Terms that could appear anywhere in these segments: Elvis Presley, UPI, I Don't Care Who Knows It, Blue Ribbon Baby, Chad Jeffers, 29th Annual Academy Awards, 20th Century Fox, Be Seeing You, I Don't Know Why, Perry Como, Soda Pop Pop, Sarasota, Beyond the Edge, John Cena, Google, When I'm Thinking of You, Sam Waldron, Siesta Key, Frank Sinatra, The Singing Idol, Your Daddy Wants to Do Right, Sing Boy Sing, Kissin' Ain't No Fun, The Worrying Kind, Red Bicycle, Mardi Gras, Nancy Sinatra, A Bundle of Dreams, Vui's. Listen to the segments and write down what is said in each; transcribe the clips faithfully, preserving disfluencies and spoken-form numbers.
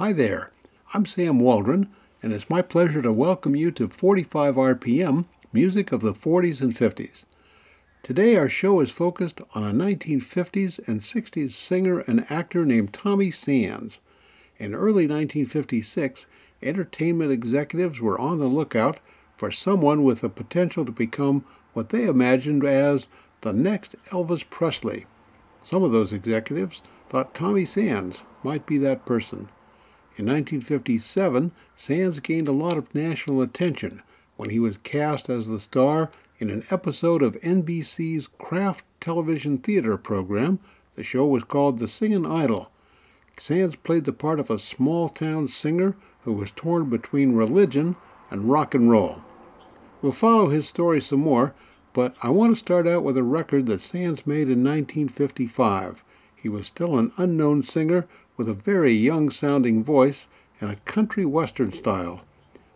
Hi there, I'm Sam Waldron, and it's my pleasure to welcome you to forty-five R P M Music of the forties and fifties. Today our show is focused on a nineteen fifties and sixties singer and actor named Tommy Sands. In early nineteen fifty-six, entertainment executives were on the lookout for someone with the potential to become what they imagined as the next Elvis Presley. Some of those executives thought Tommy Sands might be that person. In nineteen fifty-seven, Sands gained a lot of national attention when he was cast as the star in an episode of N B C's Kraft Television Theater program. The show was called The Singing Idol. Sands played the part of a small-town singer who was torn between religion and rock and roll. We'll follow his story some more, but I want to start out with a record that Sands made in nineteen fifty-five. He was still an unknown singer with a very young-sounding voice and a country-western style.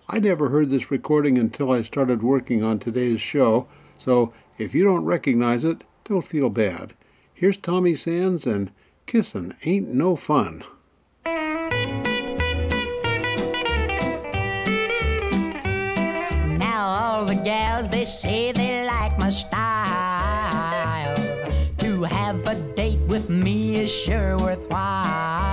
I never heard this recording until I started working on today's show, so if you don't recognize it, don't feel bad. Here's Tommy Sands and Kissin' Ain't No Fun. Now all the gals, they say they like my style. To have a date with me is sure worthwhile.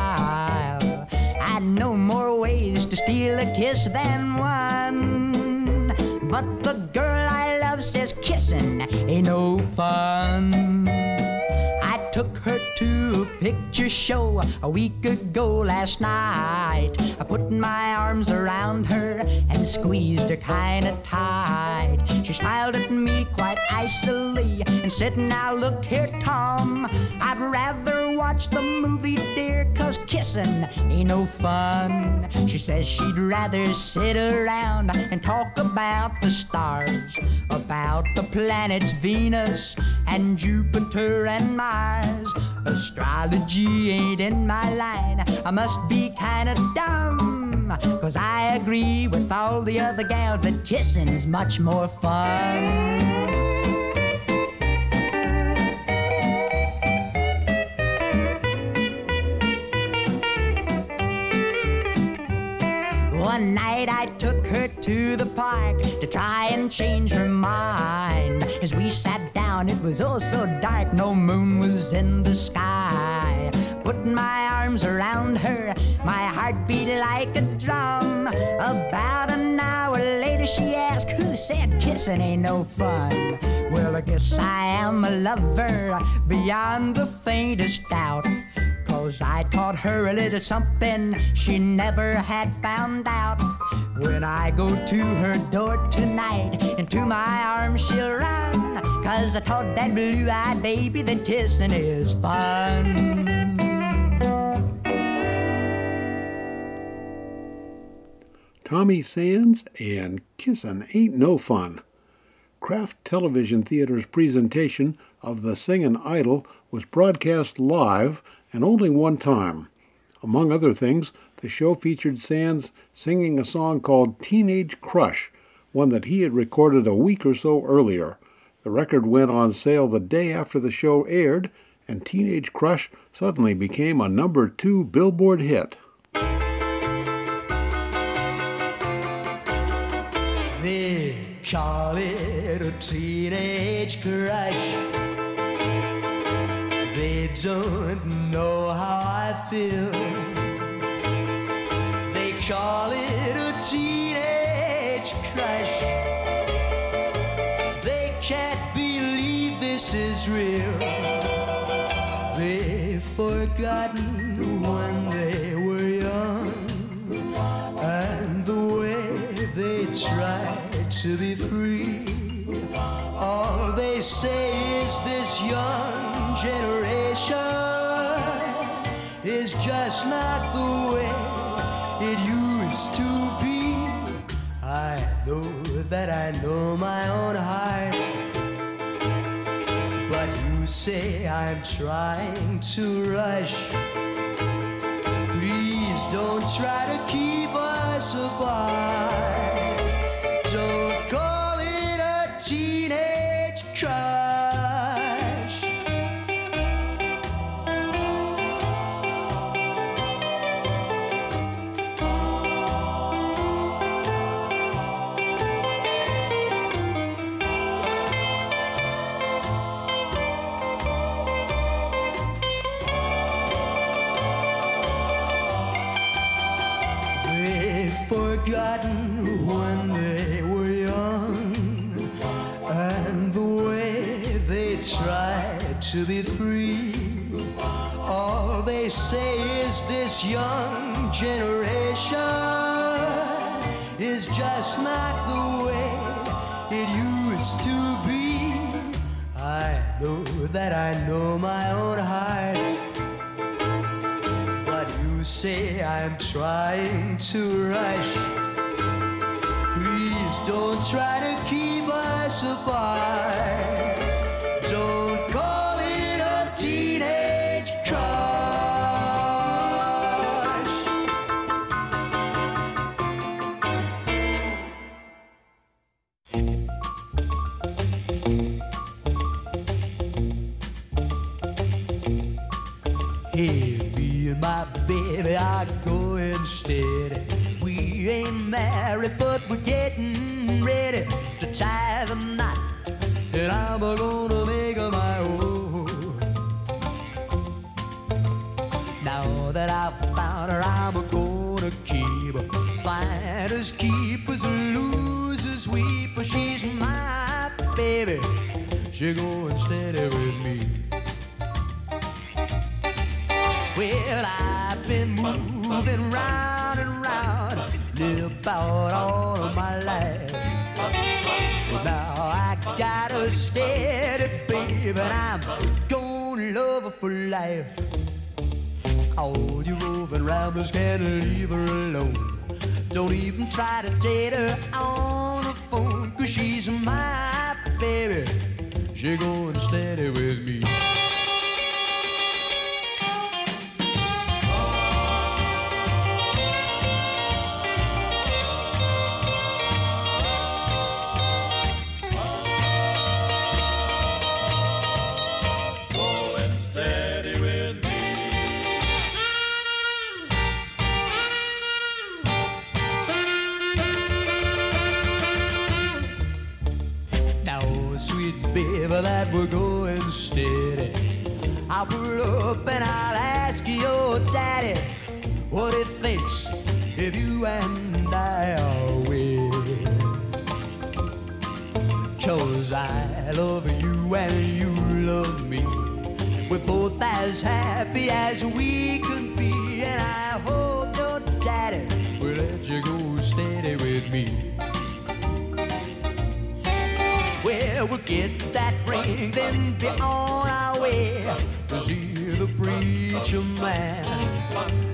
To steal a kiss than one, but the girl I love says kissing ain't no fun. I took her to a picture show a week ago last night. I put my arms around her and squeezed her kinda tight. She smiled at me quite icily and said, "Now look here, Tom, I'd rather watch the movie, dear, 'cause kissing ain't no fun." She says she'd rather sit around and talk about the stars, about the planets Venus and Jupiter and Mars. Astrology ain't in my line, I must be kinda dumb, 'cause I agree with all the other gals that kissing's much more fun. One night I took her to the park to try and change her mind. As we sat down, it was oh so dark, no moon was in the sky. Put my arms around her, my heart beat like a drum. About an hour later she asked, "Who said kissing ain't no fun?" Well, I guess I am a lover beyond the faintest doubt, 'cause I taught her a little something she never had found out. When I go to her door tonight, into my arms she'll run, 'cause I taught that blue-eyed baby that kissing is fun. Tommy Sands and Kissin' Ain't No Fun. Kraft Television Theater's presentation of The Singin' Idol was broadcast live and only one time. Among other things, the show featured Sands singing a song called Teenage Crush, one that he had recorded a week or so earlier. The record went on sale the day after the show aired, and Teenage Crush suddenly became a number two Billboard hit. They call it a teenage crush. They don't know how I feel. They call it a teenage crush. They can't believe this is real. They've forgotten when they were young and the way they tried to be free. All they say is this young generation is just not the way it used to be. I know that I know my own heart, but you say I'm trying to rush. Please don't try to keep us passerby. Don't call it a teenage crush. Forgotten when they were young, and the way they tried to be free. All they say is this young generation is just not the way it used to be. I know that I know my own heart. Say I'm trying to rush. Please don't try to keep us apart. Don't call it a teenage crush. Hey, me and my baby, I go instead. We ain't married, but we're getting ready to tie the knot, and I'm gonna make her my own. Now that I've found her, I'm gonna keep her. Finders, keepers, losers, weepers. She's my baby. She going steady with me. Well, I been moving round and round, live about all of my life. Now I got a steady baby, and I'm gonna love her for life. All you roving ramblers can leave her alone. Don't even try to date her on the phone, cause she's my baby. She going steady with me. That we're going steady. I pull up and I'll ask your daddy what he thinks if you and I are with. Cause I love you and you love me. We're both as happy as we can be, and I hope your daddy will let you go steady with me. Well, we'll get that ring, then be on our way to see the preacher man.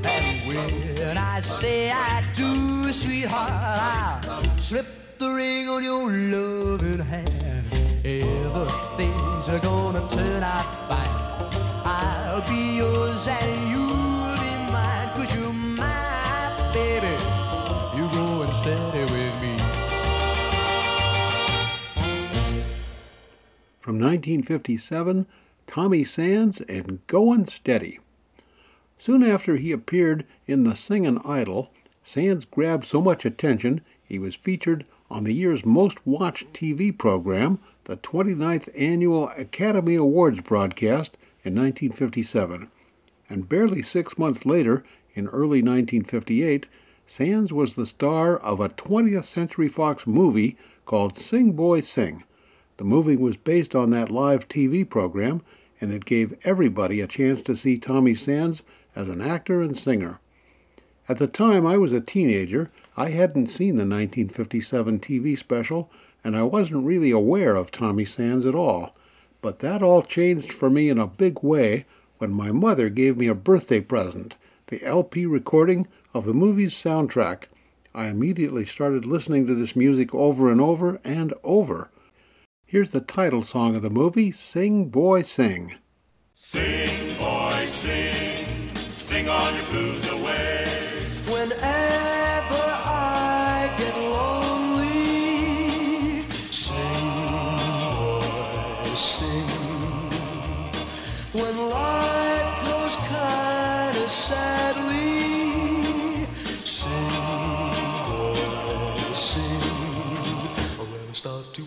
And when I say I do, sweetheart, I'll slip the ring on your loving hand. Everything's gonna turn out fine. I'll be yours and you'll be mine, cause you're my baby. You go and steady with me. From nineteen fifty-seven, Tommy Sands and Goin' Steady. Soon after he appeared in The Singing Idol, Sands grabbed so much attention he was featured on the year's most watched T V program, the twenty-ninth Annual Academy Awards broadcast in nineteen fifty-seven. And barely six months later, in early nineteen fifty-eight, Sands was the star of a twentieth Century Fox movie called Sing Boy Sing. The movie was based on that live T V program, and it gave everybody a chance to see Tommy Sands as an actor and singer. At the time I was a teenager, I hadn't seen the nineteen fifty-seven T V special, and I wasn't really aware of Tommy Sands at all. But that all changed for me in a big way when my mother gave me a birthday present, the L P recording of the movie's soundtrack. I immediately started listening to this music over and over and over. Here's the title song of the movie, Sing Boy Sing. Sing, boy, sing, sing all your blues away. Whenever I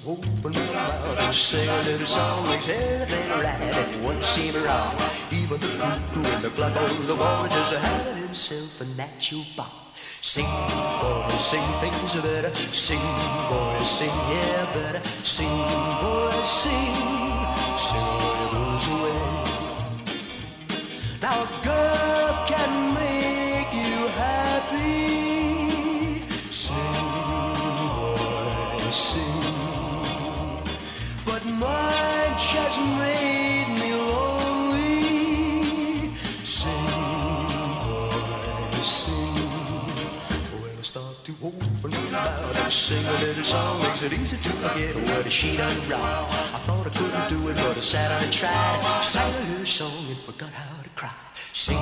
Open your mouth and sing a little song. Makes everything right, it won't seem wrong. Even the cuckoo and the clock on the wall just had himself a natural bop. Sing, boy, sing, things are better. Sing, boy, sing, yeah, better. Sing, boy, sing, sing all your blues away. Now a girl can make you happy. Sing, boy, sing. But mine just made me lonely. Sing, boy, sing. When I start to open my mouth and sing a little song, makes it easy to forget what she done wrong. I thought I couldn't do it, but I sat down and tried. Sang a little song and forgot how to cry. Sing,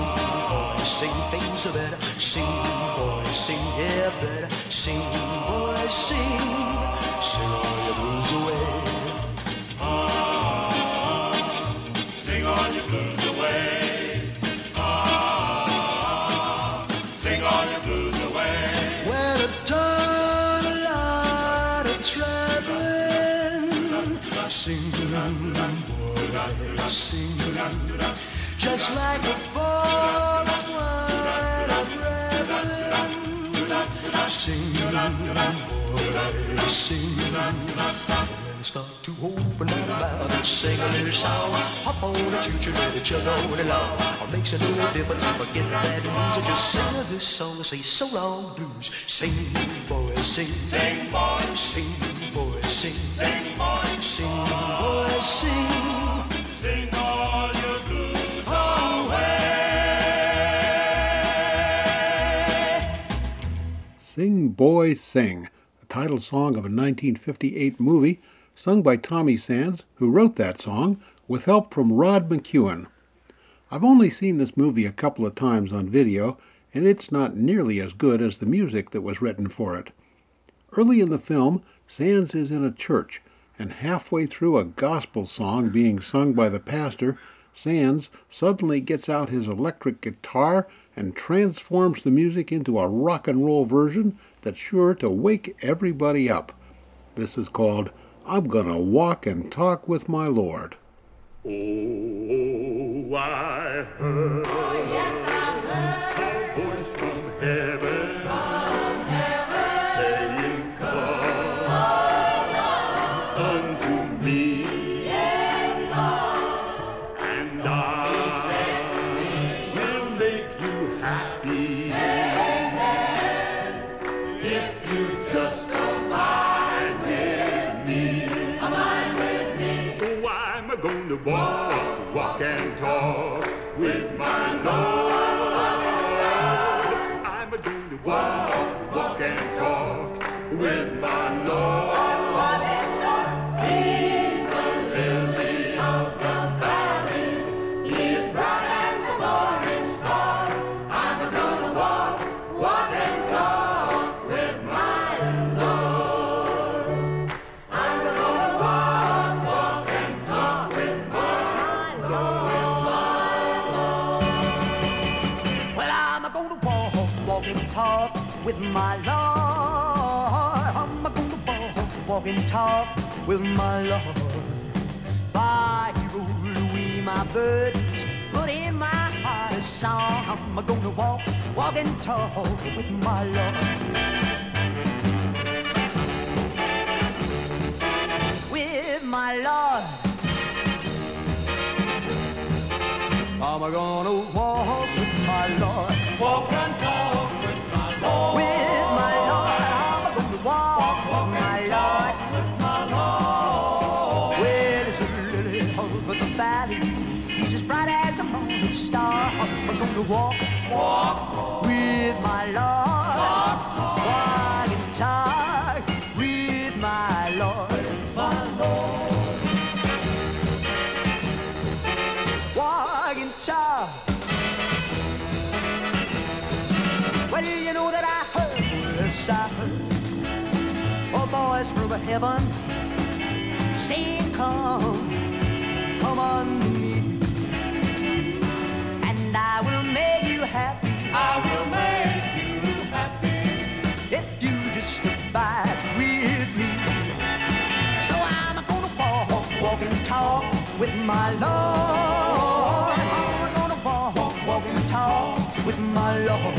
boy, sing, things are better. Sing, boy, sing, yeah, better. Sing, boy, sing, sing all your blues away. Sing, just like a ball of wine I'm reveling. Sing, boy, sing. When I start to open my mouth and sing a little song, hop on the choo-choo and chug on along. It makes a little difference if I get that news. I just sing this song and say so long blues. Sing, boy, sing, sing, boy, sing, boy, sing, sing, boy, sing, boy, sing. Sing all your blues away. Sing, Boy, Sing, the title song of a nineteen fifty-eight movie sung by Tommy Sands, who wrote that song with help from Rod McEwen. I've only seen this movie a couple of times on video, and it's not nearly as good as the music that was written for it. Early in the film, Sands is in a church, and halfway through a gospel song being sung by the pastor, Sands suddenly gets out his electric guitar and transforms the music into a rock and roll version that's sure to wake everybody up. This is called I'm Gonna Walk and Talk with My Lord. Oh, I heard. Oh, yes, I heard. A voice from heaven. Walk, walk and talk with my Lord. I'm a going to walk, walk and talk with my Lord. Walk and talk. He's the lily of the valley. He's bright as the morning star. I'm a going to walk, walk and talk with my Lord. I'm a going to walk, walk and talk with my Lord. Talk with my Lord. I'm gonna walk, walk and talk with my Lord. By old Louis, my burdens put in my heart a song. I'm gonna walk, walk and talk with my Lord. With my Lord. I'm gonna walk with my Lord. Walk and talk. I'm gonna walk, walk with my Lord, walk, walk and talk with my Lord, my Lord. Walk and talk. Well, you know that I heard, yes I heard, a voice from heaven saying, "Come, come on." I will make you happy. I will make you happy if you just abide with me. So my Lord. I'm gonna walk, walk and talk with my Lord.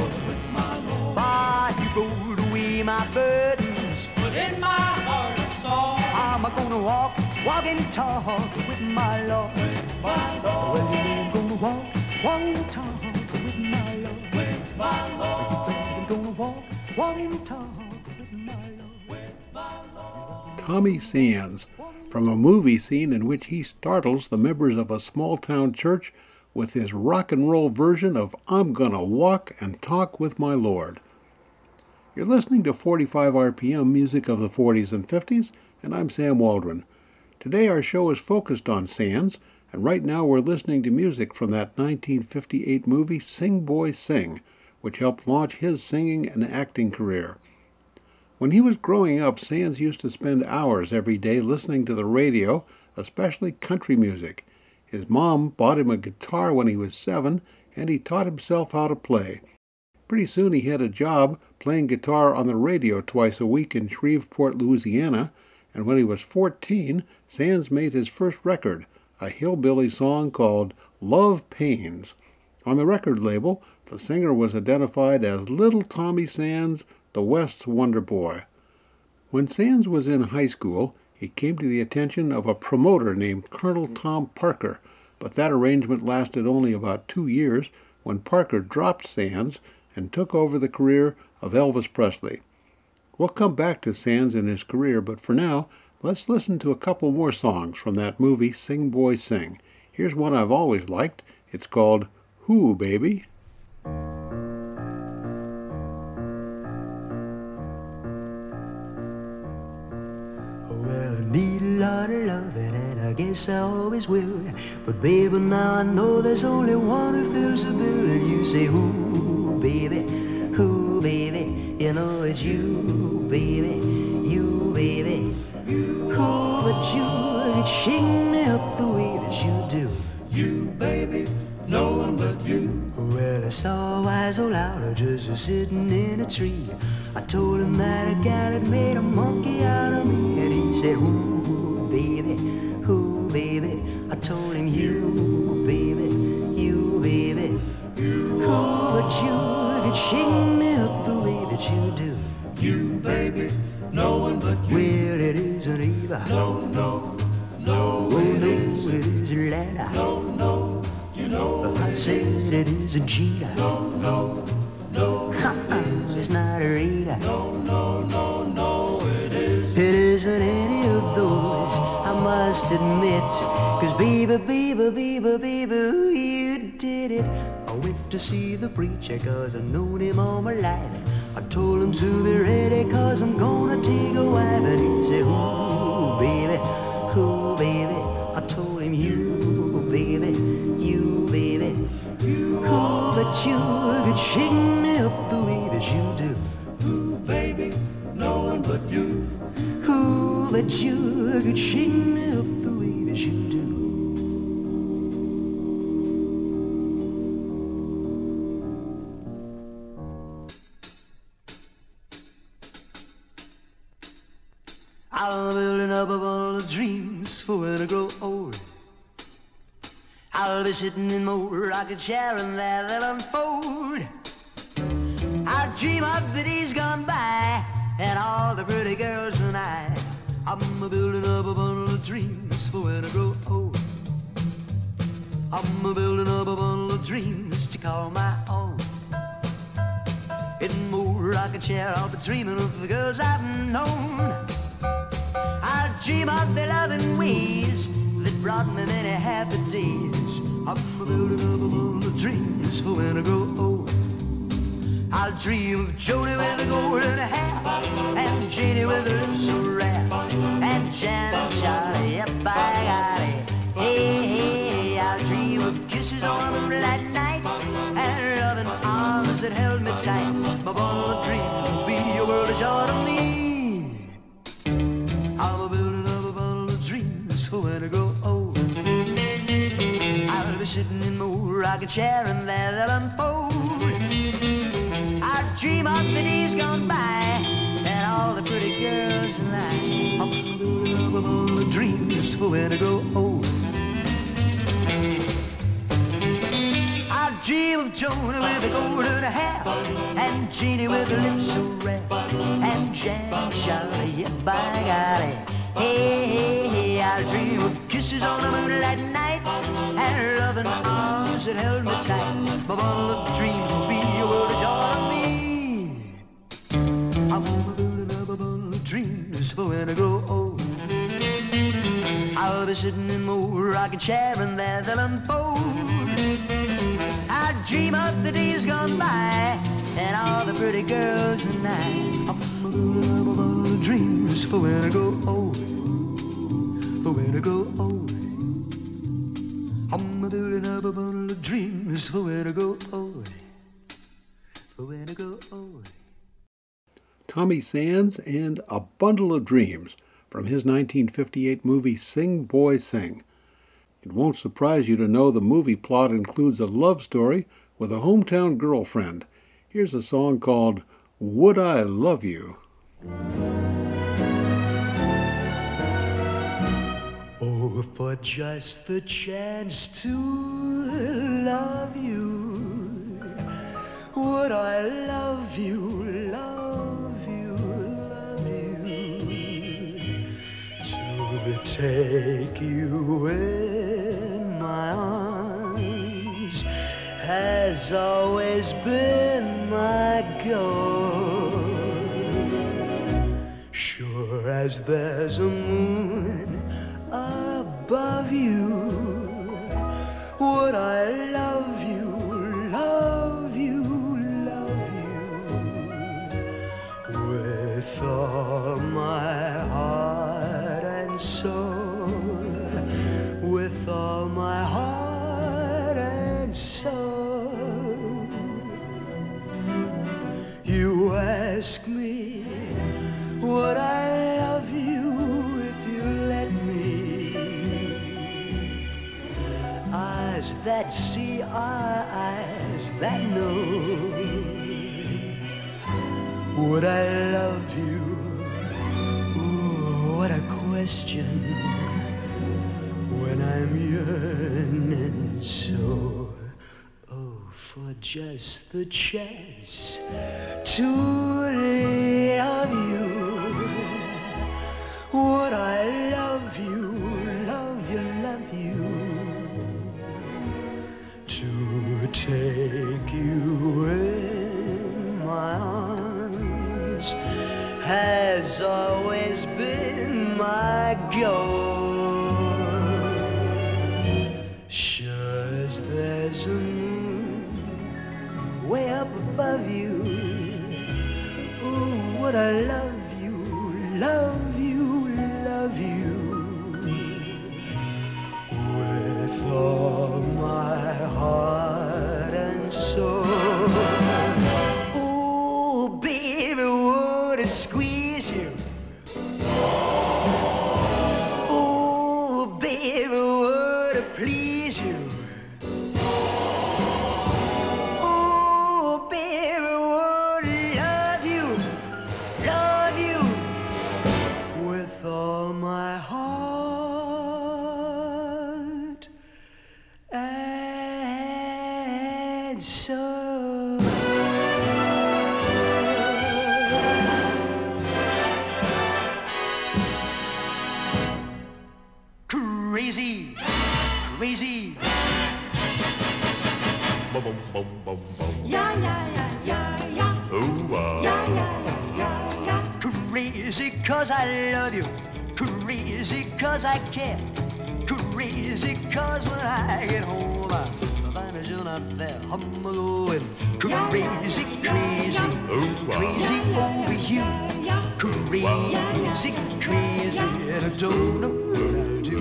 Why He rolled away my burdens, put in my heart a song. I'm gonna walk, walk and talk with my Lord. Well, I'm gonna walk, walk and talk with my Lord. With my Lord. I'm gonna walk, walk and talk with my Lord. With my Lord. Tommy Sands, from a movie scene in which he startles the members of a small-town church with his rock and roll version of I'm Gonna Walk and Talk with My Lord. You're listening to forty-five R P M Music of the forties and fifties, and I'm Sam Waldron. Today our show is focused on Sands, and right now we're listening to music from that nineteen fifty-eight movie Sing Boy Sing, which helped launch his singing and acting career. When he was growing up, Sands used to spend hours every day listening to the radio, especially country music. His mom bought him a guitar when he was seven, and he taught himself how to play. Pretty soon he had a job playing guitar on the radio twice a week in Shreveport, Louisiana, and when he was fourteen, Sands made his first record, a hillbilly song called Love Pains. On the record label, the singer was identified as Little Tommy Sands, the West's Wonder Boy. When Sands was in high school, he came to the attention of a promoter named Colonel Tom Parker, but that arrangement lasted only about two years when Parker dropped Sands and took over the career of Elvis Presley. We'll come back to Sands and his career, but for now, let's listen to a couple more songs from that movie Sing Boy Sing. Here's one I've always liked. It's called Who, Baby? Guess I always will, but baby, now I know there's only one who fills the bill. And you say, who, baby, who, baby, you know it's you, baby, you, baby. Who but you could shake me up the way that you do? You, baby, no one but you. Well, I saw wise old Otter just sitting in a tree. I told him that a gal had made a monkey out of me, and he said, who, baby? Baby, I told him you, baby, you, baby. Who but you could shake me up the way that you do? You, baby, no one but you. Well, it isn't either. No, no, no, oh, it no, isn't. It isn't ladder. No, no, you know I said is. It isn't cheetah. No, no, no, it it's not a reader. No, no, no, no, it isn't. It isn't any of those, I must admit, 'cause baby, baby, baby, baby, you did it. I went to see the preacher 'cause I've known him all my life. I told him to be ready 'cause I'm gonna take a wife. And he said, who, baby, who, baby? I told him you, baby, you, baby. Who but you could shake me up the way that you do? Who, baby, no one but you. Who but you could shake me up the way that you do? I'm building up a bundle of dreams for when I grow old. I'll be sitting in my rocket chair and there they'll unfold. I dream of the days gone by and all the pretty girls and I. I'm a building up a bundle of dreams for when I grow old. I'm a building up a bundle of dreams to call my own. In my rocking chair I'll be dreaming of the girls I've known. I dream of their loving ways that brought me many happy days. I'm a building up a bundle of dreams for when I grow old. I'll dream of Jody with a golden hair, and Janie with her lips so rare, and Jan and Charlie, yep, I got it. Hey, hey, hey, I'll dream of kisses on a moonlight night, and loving arms that held me tight. My bundle of dreams will be a world of joy to me. I'm a building up a bundle of dreams for when I grow old. I'll be sitting in my rocking chair, and there they'll unfold. I dream of the days gone by and all the pretty girls and I. I'm building up a bundle of dreams for when I grow old. with Jonah with a golden hair, and Jeannie with her lips so red, and Jan and Charlie, yeah, by golly. Hey, hey, hey, I dream of kisses on a moonlight night, and loving arms that held me tight. My bundle of dreams will be a world of joy to me. I want to build a bundle of dreams for when I grow old. I'll be sitting in my rocking chair and there they'll unfold. I dream of the days gone by and all the pretty girls and I. I want to build a bundle of dreams for when I grow old. For when I grow old, I'm building up a bundle of dreams for when I grow old. For when I grow old. Tommy Sands and A Bundle of Dreams from his nineteen fifty-eight movie Sing Boy Sing. It won't surprise you to know the movie plot includes a love story with a hometown girlfriend. Here's a song called Would I Love You? For just the chance to love you, would I love you, love you, love you, to take you in my arms has always been my goal. Sure as there's a moon above you, would I love you, love you, love you, with all my heart and soul, with all my heart and soul. You ask me, would I love you if you let me? Eyes that see are eyes that know. Would I love you? Ooh, what a question when I'm yearning so. Oh, for just the chance to love you, would I love you, love you, love you, to take you in my arms has always been my goal. Sure as there's a moon way up above you, ooh, would I love you, love you, love you, with all my heart and soul. Oh, baby, would I squeeze you? Oh, baby, would I please you? Oh, baby, would I love you, love you, with all my heart and so. Crazy, crazy. Bum, bum, bum, bum, bum. Yeah, yeah, yeah, yeah, yeah. Ooh, uh. Yeah, yeah, yeah, yeah, yeah. Crazy 'cause I love you. Crazy 'cause I care. Crazy 'cause when I get home, I find that you're not there. I'm going crazy, crazy, crazy over you. Crazy, crazy, and I don't know what I do.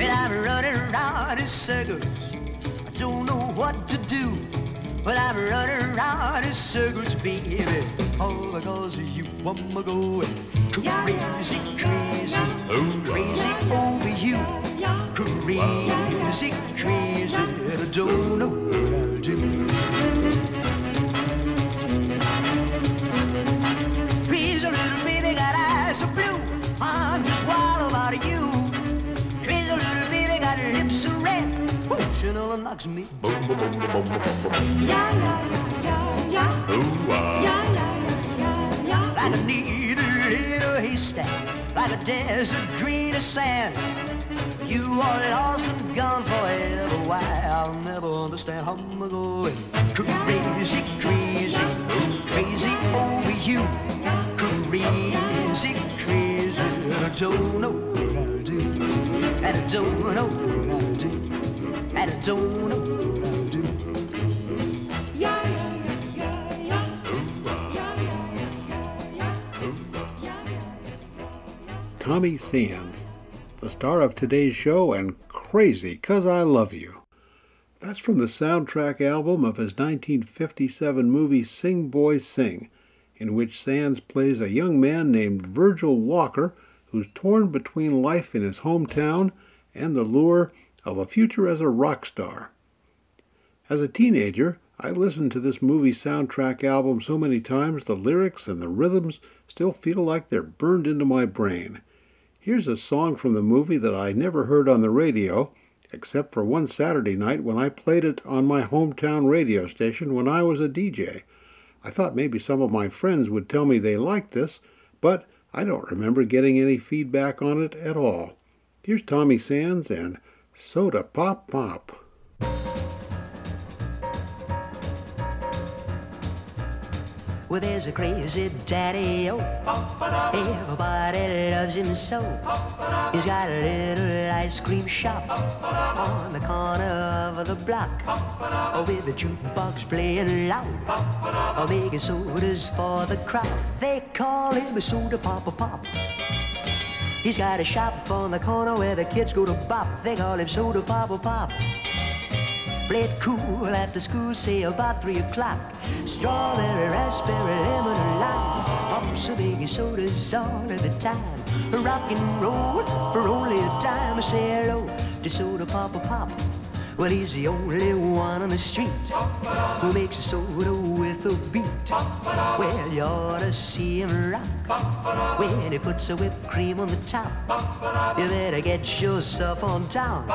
And I'm running around in circles. I don't know what to do. Well, I'm running around in circles, baby, all because of you. I'm going crazy, crazy, crazy over you. Crazy, crazy, and I don't know what I do. Crazy little baby got eyes so blue, I'm just wild about you. Crazy little baby got lips so red, whoosh, you know. never knocks me. Boom, boom, boom, boom, boom, boom. Yeah, yeah, yeah, yeah, yeah. Ooh, ah. Yeah, yeah, yeah, yeah. Like a needle in a haystack, like a desert grain of sand. You are lost and gone forever. Why I'll never understand how I'm going crazy, crazy, crazy over you. Crazy, crazy, and I don't know what I do. And I don't know what I do. And I don't know what I do. Yeah, yeah, yeah, yeah, yeah, yeah, yeah. Tommy Sands, the star of today's show and Crazy 'Cause I Love You. That's from the soundtrack album of his nineteen fifty-seven movie Sing Boy Sing, in which Sands plays a young man named Virgil Walker who's torn between life in his hometown and the lure of a future as a rock star. As a teenager, I listened to this movie soundtrack album so many times the lyrics and the rhythms still feel like they're burned into my brain. Here's a song from the movie that I never heard on the radio, except for one Saturday night when I played it on my hometown radio station when I was a D J. I thought maybe some of my friends would tell me they liked this, but I don't remember getting any feedback on it at all. Here's Tommy Sands and Soda Pop Pop. Well, there's a crazy daddy-o, everybody loves him so. He's got a little ice cream shop on the corner of the block, with a jukebox playing loud, making sodas for the crowd. They call him a Soda Pop Pop. He's got a shop on the corner where the kids go to bop. They call him Soda Pop Pop. Play it cool after school, say about three o'clock. Strawberry, raspberry, lemon, and lime. Pops a biggie sodas all of the time. Rock and roll for only a dime. Say hello to Soda Pop Pop. Well, he's the only one on the street who makes a soda with a beat. Well, you ought to see him rock when he puts a whipped cream on the top. You better get yourself on down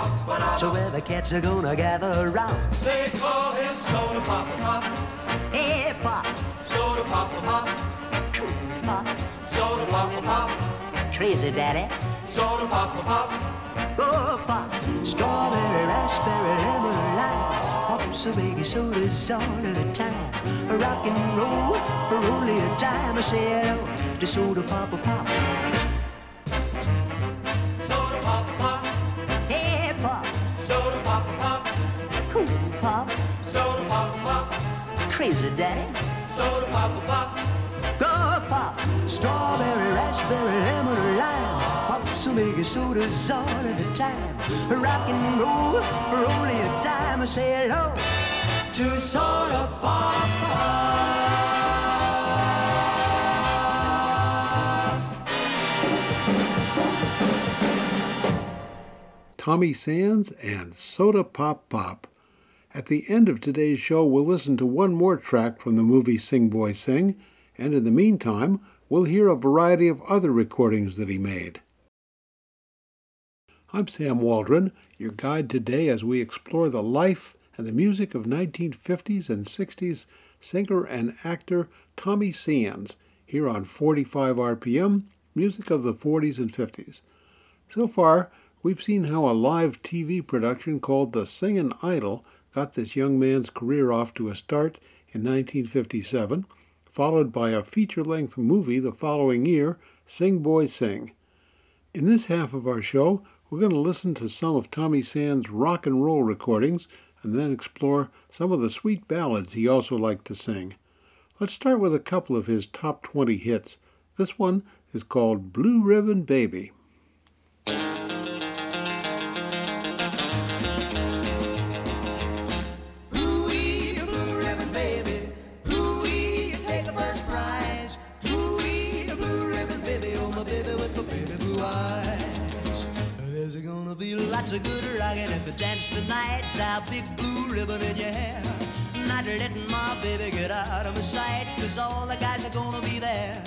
so where the cats are gonna gather around. They call him Soda Pop Pop. Hey, Pop. Soda Pop Pop. Cool Pop. Soda Pop Pop. Crazy Daddy. Soda Pop Pop. Oh, Pop. Strawberry, raspberry, lemon, lime. Pops a biggie sodas all of the time. Rock and roll for only a dime. I say hello to Soda Pop Pop. Soda Pop Pop. Hey, Pop. Soda Pop Pop. Cool Pop. Soda Pop Pop. Crazy Daddy. Soda Pop Pop. Go Pop. Strawberry, raspberry, lemon, lime. So make your sodas all of the time. Rock and roll for only a dime. I say hello to Soda Pop Pop. Tommy Sands and Soda Pop Pop. At the end of today's show, we'll listen to one more track from the movie Sing Boy Sing, and in the meantime, we'll hear a variety of other recordings that he made. I'm Sam Waldron, your guide today as we explore the life and the music of nineteen fifties and sixties singer and actor Tommy Sands, here on forty-five R P M, Music of the forties and fifties. So far, we've seen how a live T V production called The Singing Idol got this young man's career off to a start in nineteen fifty-seven, followed by a feature-length movie the following year, Sing Boy Sing. In this half of our show, we're going to listen to some of Tommy Sands' rock and roll recordings and then explore some of the sweet ballads he also liked to sing. Let's start with a couple of his top twenty hits. This one is called Blue Ribbon Baby. Lots of good rockin' at the dance tonight. A big blue ribbon in your hair. Not letting my baby get out of my sight, 'cause all the guys are gonna be there.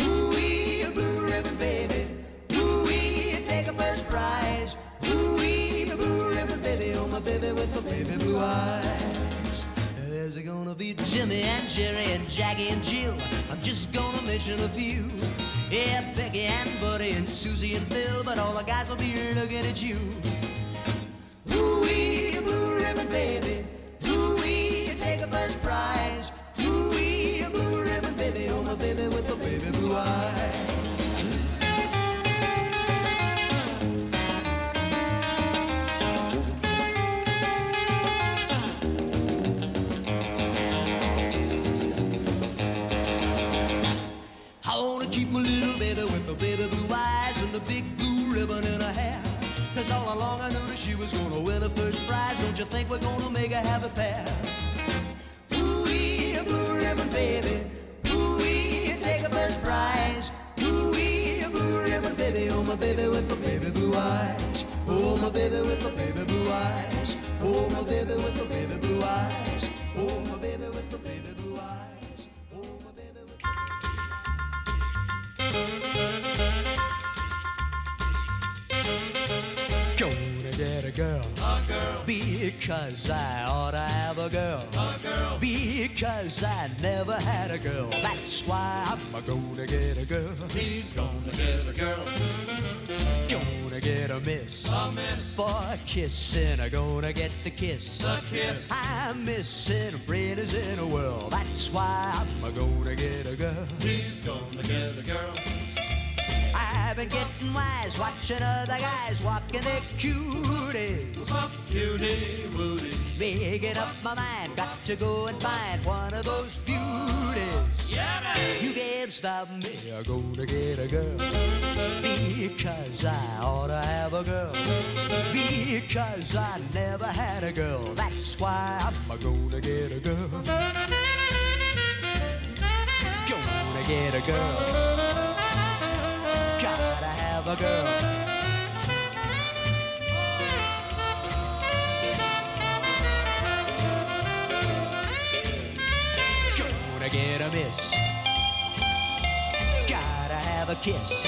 Ooh-wee, a blue ribbon baby. Ooh-wee, take a first prize. Ooh-wee, a blue ribbon baby. Oh, my baby. Jerry and Jackie and Jill. I'm just gonna mention a few. Yeah, Becky and Buddy and Susie and Phil, but all the guys will be looking at you. Ooh-wee, blue ribbon baby, ooh-wee, you take a first prize. Ooh-wee, blue ribbon baby, oh my baby with the baby blue eyes. All along I knew that she was gonna win a first prize. Don't you think we're gonna make her have a pair? Ooh-wee, a blue ribbon baby, ooh-wee, take a first prize. Ooh-wee, a blue ribbon baby, oh my baby with the baby blue eyes. Oh my baby with the baby blue eyes. Oh my baby with the baby blue eyes. Oh my baby with the baby blue eyes. Oh my baby with the... Gonna get a girl, a girl, because I ought to have a girl, a girl, because I never had a girl. That's why I'm gonna get a girl. He's gonna get a girl. Gonna get a miss, a miss, for kissing. I'm gonna get the kiss, the kiss. I'm missing Brittany's in a whirl. That's why I'm gonna get a girl. He's gonna get a girl. I've been getting wise, watching other guys walking their cuties. Up cutie woody. Making up my mind, got to go and find one of those beauties. Yeah, man. You can't stop me, I'm gonna get a girl. Because I ought to have a girl. Because I never had a girl. That's why I'm gonna get a girl. Gonna get a girl. Gotta have a girl. Gonna get a miss. Gotta have a kiss.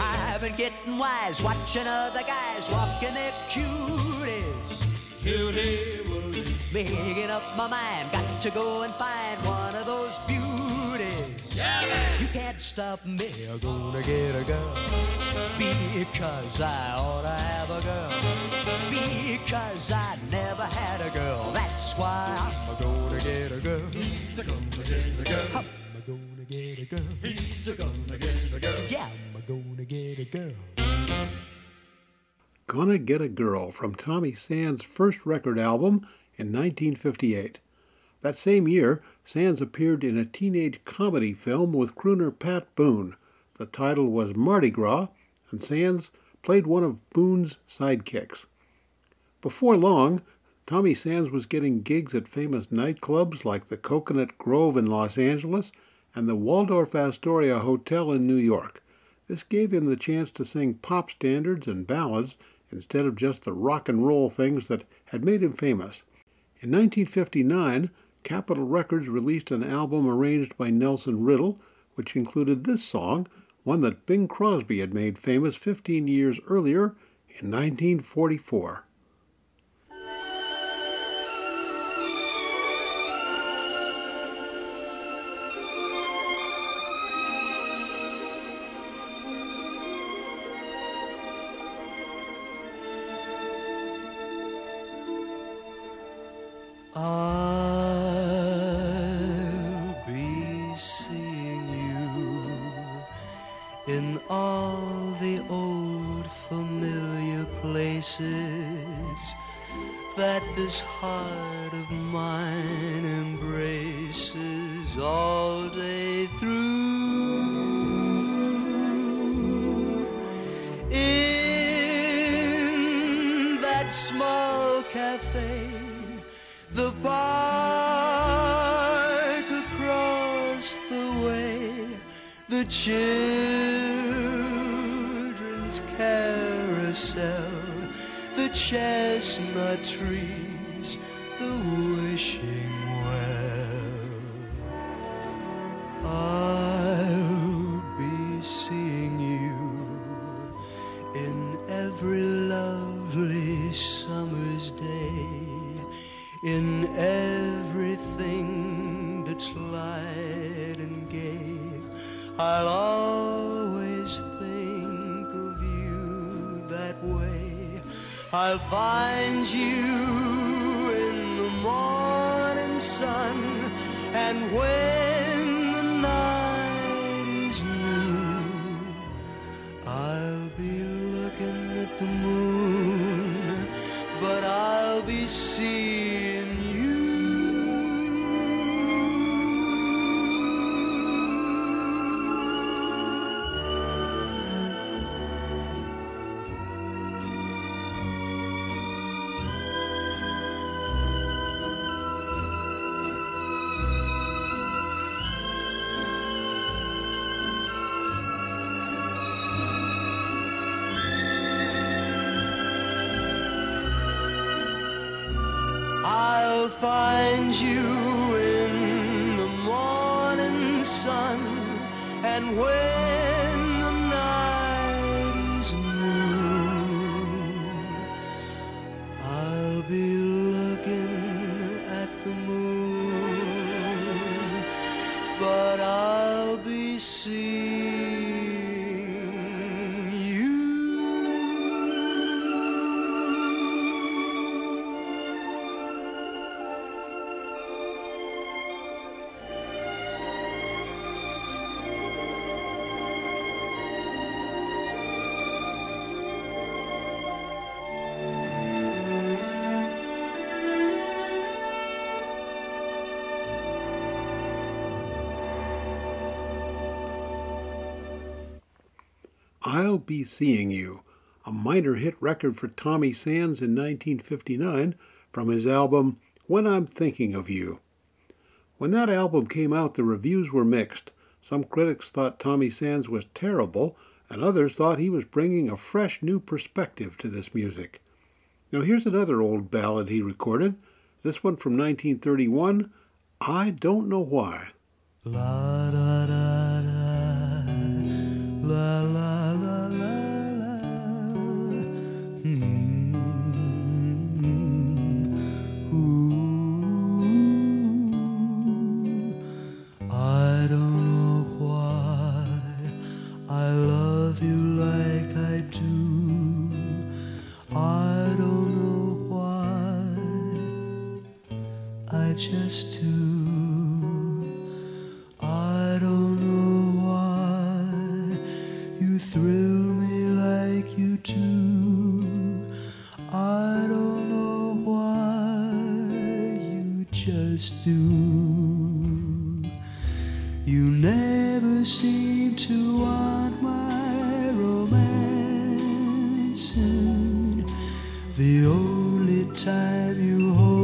I've been getting wise, watching other guys walking their cuties. Cutie woody. Making up my mind, got to go and find one of those beauties. Yeah, man. You can't stop me, I'm gonna get a girl. Because I ought to have a girl. Because I never had a girl. That's why I'm gonna get a girl. He's a gonna get a girl. I'm gonna get a girl. He's a gonna get a girl. Yeah, I'm gonna get a girl. Gonna Get a Girl from Tommy Sands' first record album, in nineteen fifty-eight. That same year, Sands appeared in a teenage comedy film with crooner Pat Boone. The title was Mardi Gras, and Sands played one of Boone's sidekicks. Before long, Tommy Sands was getting gigs at famous nightclubs like the Coconut Grove in Los Angeles and the Waldorf Astoria Hotel in New York. This gave him the chance to sing pop standards and ballads instead of just the rock and roll things that had made him famous. In nineteen fifty-nine, Capitol Records released an album arranged by Nelson Riddle, which included this song, one that Bing Crosby had made famous fifteen years earlier in nineteen forty-four. That this heart of mine embraces all day through. In that small cafe, the park across the way, the children's carousel, the chestnut trees, the wishing well. I'll be seeing you in this day in everything that's light and gay. I'll always think of you that way. I'll find you in the morning sun, and when the night is new, I'll be looking at the moon, but I'll be seeing you. I'll find you in the morning sun, and when the night is new, I'll be looking at the moon, but I'll be seeing you. I'll Be Seeing You, a minor hit record for Tommy Sands in nineteen fifty-nine from his album When I'm Thinking of You. When that album came out, the reviews were mixed. Some critics thought Tommy Sands was terrible, and others thought he was bringing a fresh new perspective to this music. Now here's another old ballad he recorded, this one from nineteen thirty-one, I Don't Know Why. La da da da, la la. Just to I don't know why you thrill me like you do. I don't know why you just do. You never seem to want my romance. The only time you hold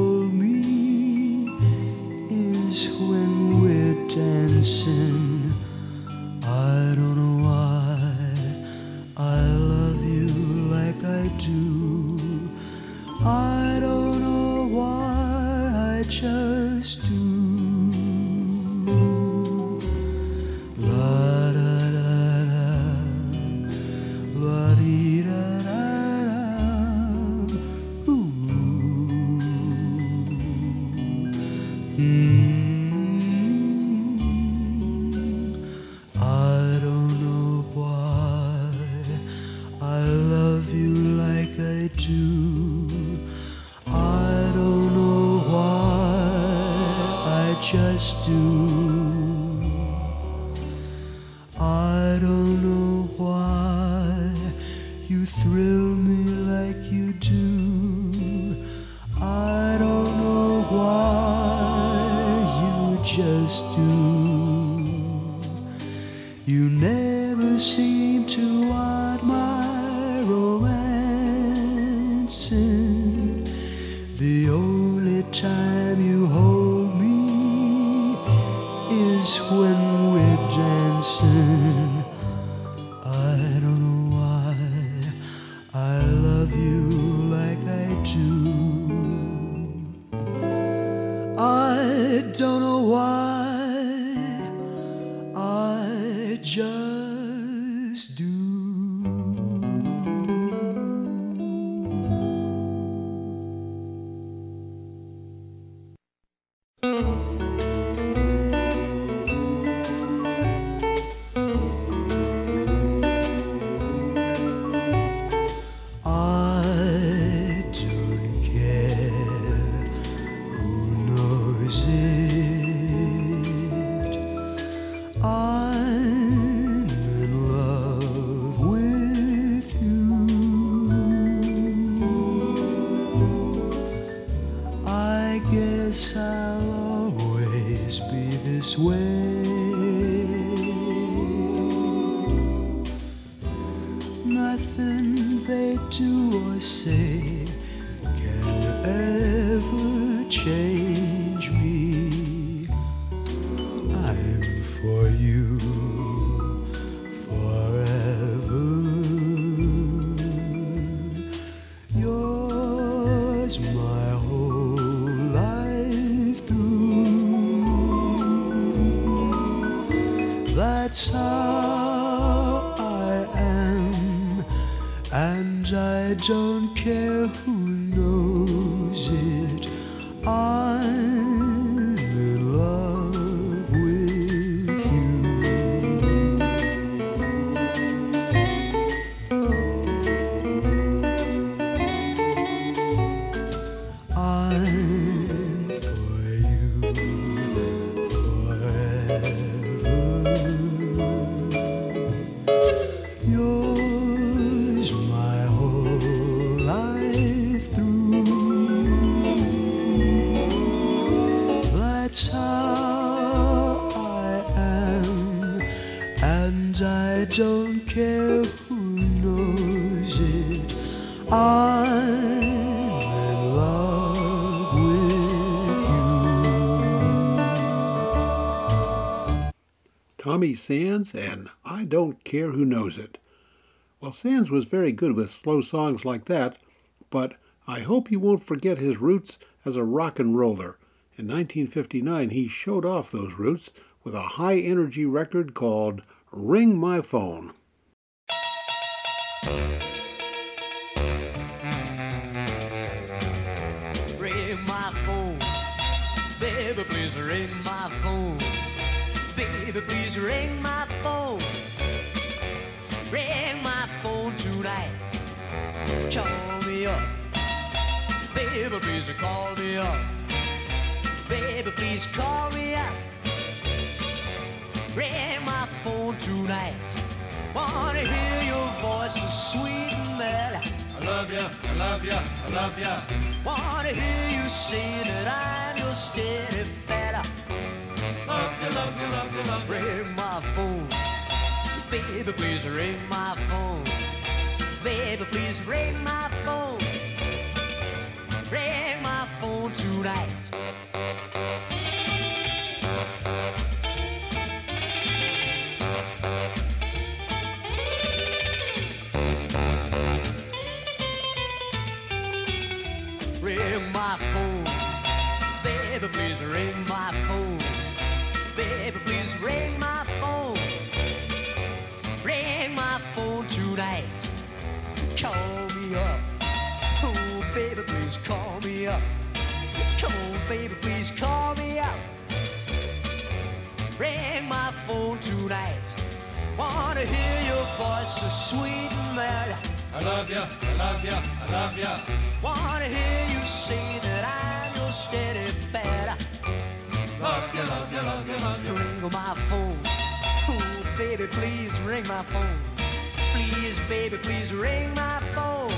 when we're dancing. I don't know why I love you like I do. I don't know why I just do. music. I'm in love with you. I guess I'll always be this way. Nothing they do or say can ever change me. I'm for you forever. Yours, my whole life through. That's how I am, and I don't care who knows it. I'm in love with you. I'm for you forever. Yours, my whole life through. That's how I am, and I don't care who knows it. I'm in love with you. Tommy Sands and I Don't Care Who Knows It. Well, Sands was very good with slow songs like that, but I hope you won't forget his roots as a rock and roller. In nineteen fifty-nine, he showed off those roots with a high-energy record called Ring My Phone. Ring my phone, baby, please ring my phone. Baby, please ring my phone. Ring my phone tonight. Call me up. Baby, please call me up. Baby, please call me up. Ring my phone tonight. Wanna hear your voice so sweet and mellow. I love ya, I love ya, I love ya. Wanna hear you say that I'm your steady fella. Love ya, love ya, love ya, love ya. Ring my phone. Baby, please ring my phone. Baby, please ring my phone. Ring my phone tonight. Ring my phone. Baby, please ring my phone. Baby, please ring my phone. Ring my phone tonight. Call me up. Oh, baby, please call me up. Come on, baby, please call me up. Ring my phone tonight. Wanna hear your voice so sweet and mellow. I love ya, I love ya, I love ya. Wanna hear you say that I'm your steady fella. Love ya, love ya, love ya, love ya. Ring my phone. Oh, baby, please ring my phone. Please, baby, please ring my phone.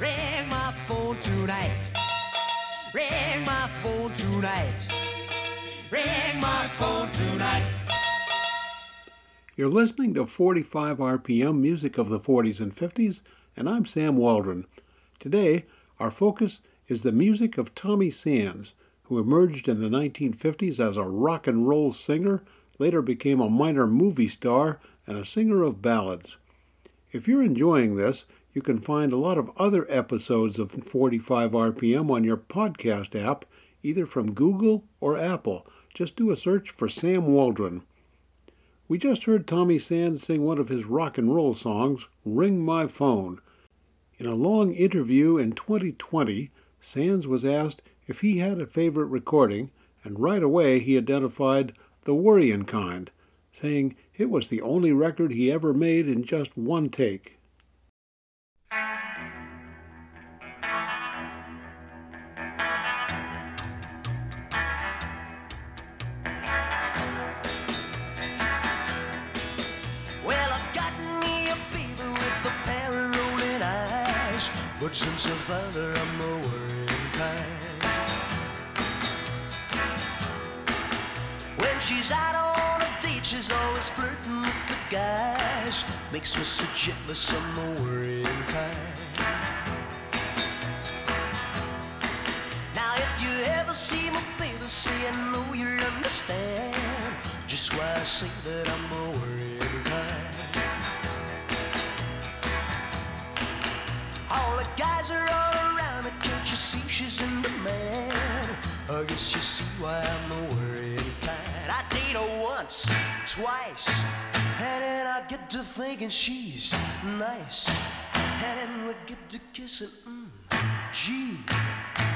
Ring my phone tonight. Ring my phone tonight. Ring my phone tonight. You're listening to forty-five R P M Music of the forties and fifties, and I'm Sam Waldron. Today, our focus is the music of Tommy Sands, who emerged in the nineteen fifties as a rock and roll singer, later became a minor movie star, and a singer of ballads. If you're enjoying this, you can find a lot of other episodes of forty-five R P M on your podcast app, either from Google or Apple. Just do a search for Sam Waldron. We just heard Tommy Sands sing one of his rock and roll songs, Ring My Phone. In a long interview in twenty twenty, Sands was asked if he had a favorite recording, and right away he identified The Worrying Kind, saying it was the only record he ever made in just one take. But since I found her, I'm the worrying kind. When she's out on a date, she's always flirting with the guys. Makes me so jealous, I'm the worrying kind. Now if you ever see my baby, say I know you'll understand just why I say that I'm the worrying kind. All the guys are all around her, can't you see she's in demand? I guess you see why I'm the worrying kind. I date her once, twice, and then I get to thinking she's nice, and then we get to kissing. Mm, gee,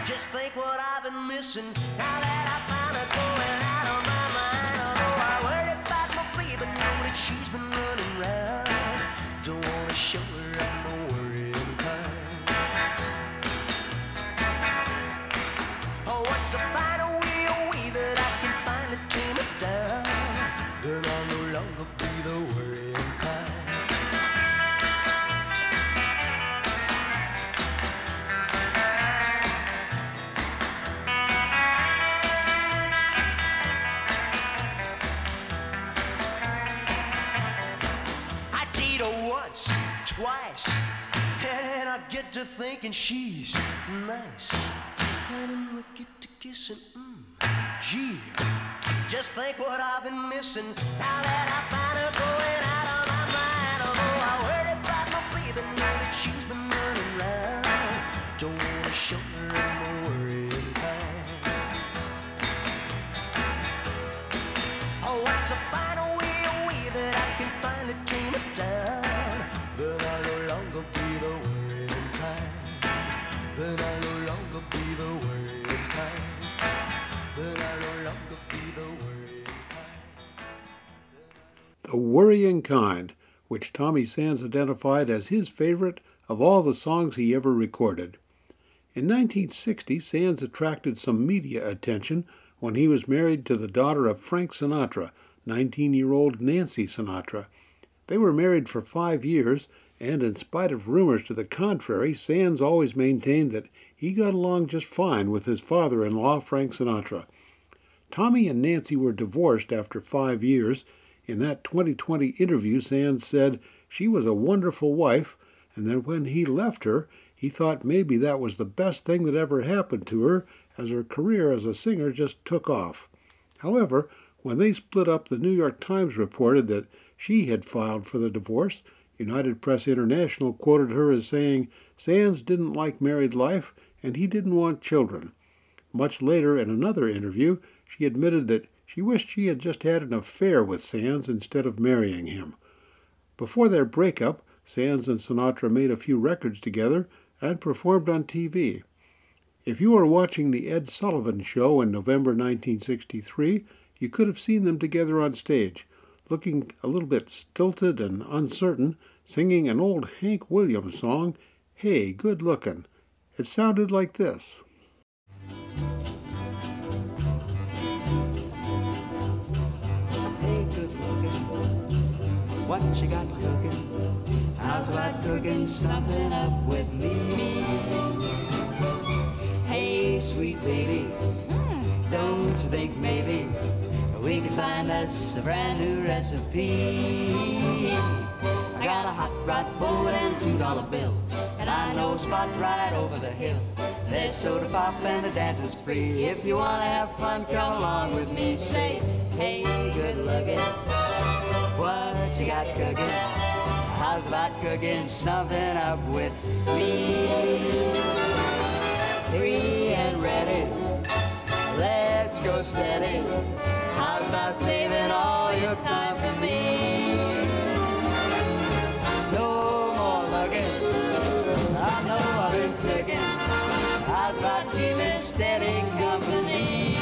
just think what I've been missing. Now that I found her going out on my mind, although I worry about my baby, know that she's been running round. Don't wanna show her I'm the worrying kind. Oh, what's the final way, a way that I can finally tame it down? Then I'll no longer be the worrying kind. Twice, and then I get to thinking she's nice, and then we get to kissing. Mm, gee, just think what I've been missing. Now that I find her going out of my mind, although I worry about my baby, know that she's been running round. Don't wanna show her I'm a worrying kind. Oh, what's the final way, a way that I can finally tame it down? The Worrying Kind, which Tommy Sands identified as his favorite of all the songs he ever recorded. In nineteen sixty, Sands attracted some media attention when he was married to the daughter of Frank Sinatra, nineteen-year-old Nancy Sinatra. They were married for five years, and in spite of rumors to the contrary, Sands always maintained that he got along just fine with his father-in-law, Frank Sinatra. Tommy and Nancy were divorced after five years. In that twenty twenty interview, Sands said she was a wonderful wife, and that when he left her, he thought maybe that was the best thing that ever happened to her, as her career as a singer just took off. However, when they split up, the New York Times reported that she had filed for the divorce. United Press International quoted her as saying, "Sands didn't like married life, and he didn't want children." Much later, in another interview, she admitted that she wished she had just had an affair with Sands instead of marrying him. Before their breakup, Sands and Sinatra made a few records together and performed on T V. If you were watching the Ed Sullivan Show in November nineteen sixty-three, you could have seen them together on stage, looking a little bit stilted and uncertain, singing an old Hank Williams song, "Hey, Good Lookin'." It sounded like this. What you got cooking? How's about cooking something up with me? Hey, sweet baby, don't you think maybe we could find us a brand new recipe? I got a hot rod full and two dollar bill, and I know a spot right over the hill. There's soda pop and the dance is free. If you wanna have fun, come along with me. Say, hey, good looking. What you got cooking? How's about cooking something up with me? Free and ready, let's go steady. How's about saving all your time for me? No more looking, not no other ticking. How's about keeping steady company?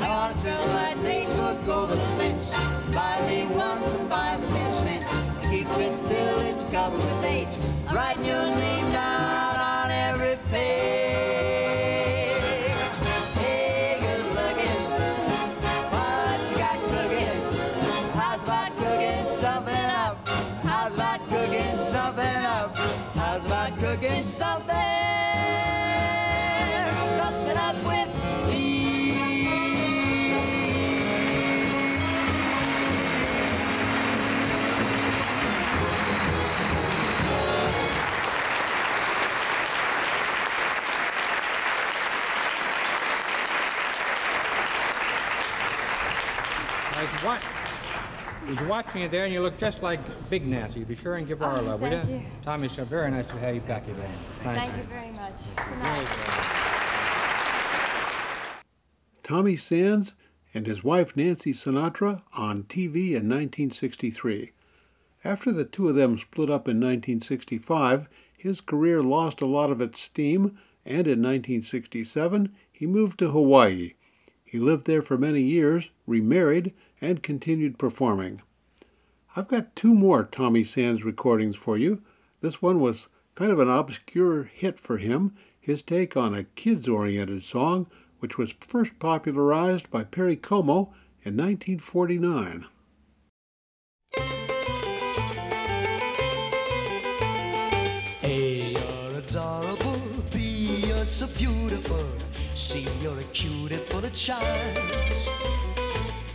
I wanna smell my date, look over the fence. Buy me one for five and ten cents. Keep it till it's covered with age. Write your name down on every page. Hey, good looking. What you got cooking? How's about cooking something up? How's about cooking something up? How's about cooking? was, wa I was watching you there, and you look just like Big Nancy. Be sure and give her our oh, love, will you? you? Tommy, it's so very nice to have you back again. Thank, thank you. you very much. Good night. Tommy Sands and his wife Nancy Sinatra on T V in nineteen sixty-three. After the two of them split up in nineteen sixty-five, his career lost a lot of its steam, and in nineteen sixty-seven, he moved to Hawaii. He lived there for many years, remarried, and continued performing. I've got two more Tommy Sands recordings for you. This one was kind of an obscure hit for him, his take on a kids-oriented song, which was first popularized by Perry Como in nineteen forty-nine. A, you're adorable, B, you're so beautiful, C, you're a cutie full of charms,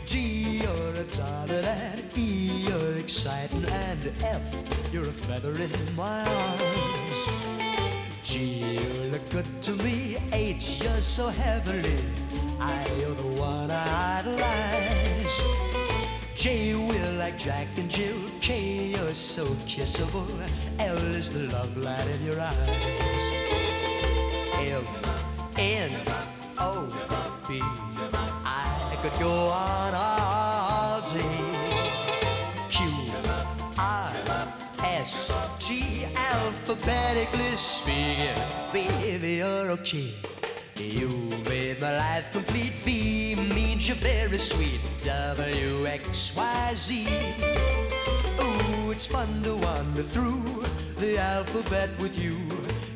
D, you're a darling, and E, you're exciting, and F, you're a feather in my arms. G, you look good to me, H, you're so heavenly, I, you're the one I idolize. J, we're like Jack and Jill, K, you're so kissable, L is the love light in your eyes. M, N, O, B, I could go on all day. Q, R, S, T, alphabetically speaking, baby, you're okay. You made my life complete. V means you're very sweet. W, X, Y, Z. Ooh, it's fun to wander through the alphabet with you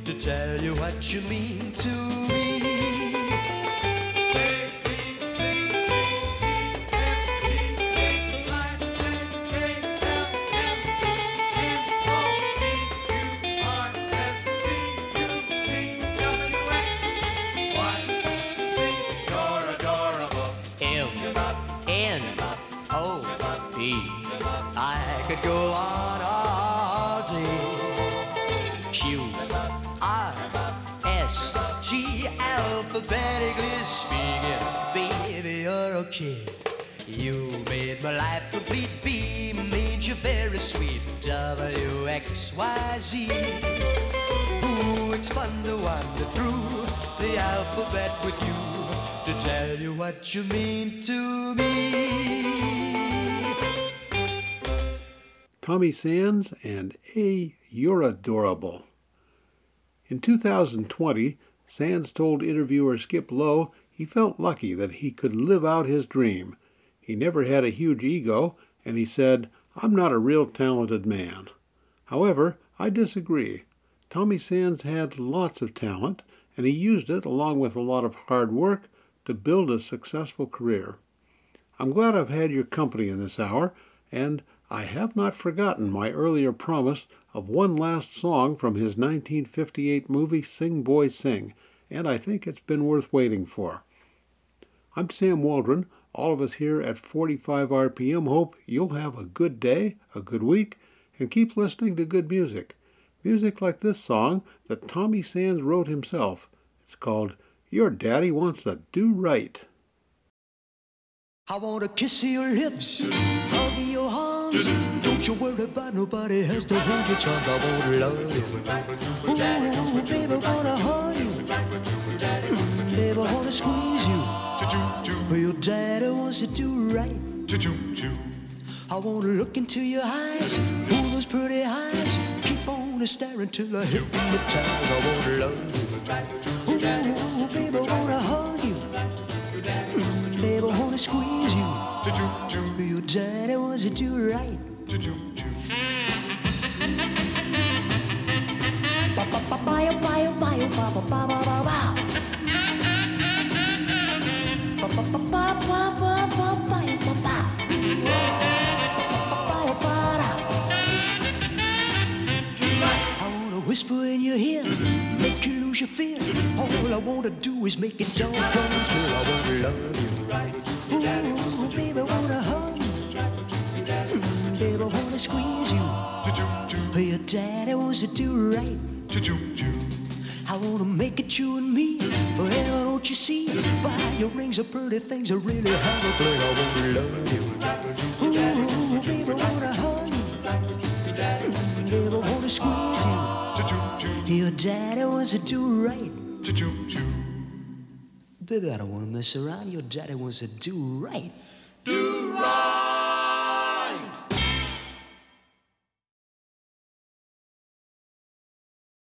to tell you what you mean to me. Alphabetically speaking, baby, you're okay. You made my life complete. V made you very sweet. W, X, Y, Z. Ooh, it's fun to wander through the alphabet with you to tell you what you mean to me. Tommy Sands and A, You're Adorable. In two thousand twenty, Sands told interviewer Skip Lowe he felt lucky that he could live out his dream. He never had a huge ego, and he said, "I'm not a real talented man." However, I disagree. Tommy Sands had lots of talent, and he used it, along with a lot of hard work, to build a successful career. I'm glad I've had your company in this hour, and I have not forgotten my earlier promise of one last song from his nineteen fifty-eight movie Sing Boy Sing, and I think it's been worth waiting for. I'm Sam Waldron. All of us here at forty-five R P M hope you'll have a good day, a good week, and keep listening to good music. Music like this song that Tommy Sands wrote himself. It's called Your Daddy Wants to Do Right. I want to kiss your lips, hug your arms. Don't you worry about nobody else, don't hold your charms. I won't love you. Ooh, baby, wanna hug you. Mm, baby, wanna squeeze you. Your daddy wants to do right. I wanna look into your eyes, ooh, those pretty eyes. Keep on staring till I hypnotize. I wanna love you. Ooh, baby, wanna hug you. Mm, baby, wanna squeeze you. Your daddy wants to do right. I wanna whisper in your ear, make you lose your fear. All I wanna do is make it all come true. I wanna love you. Ooh, baby, wanna hug you. Mm, baby, wanna squeeze you. Your daddy wants to do right. I wanna make it you and me forever, don't you see? Buy your rings are pretty things, I really have a plan. I wanna love you. daddy wants to do right. Do-do-do. Baby, I don't want to mess around. Your daddy wants to do right. Do right.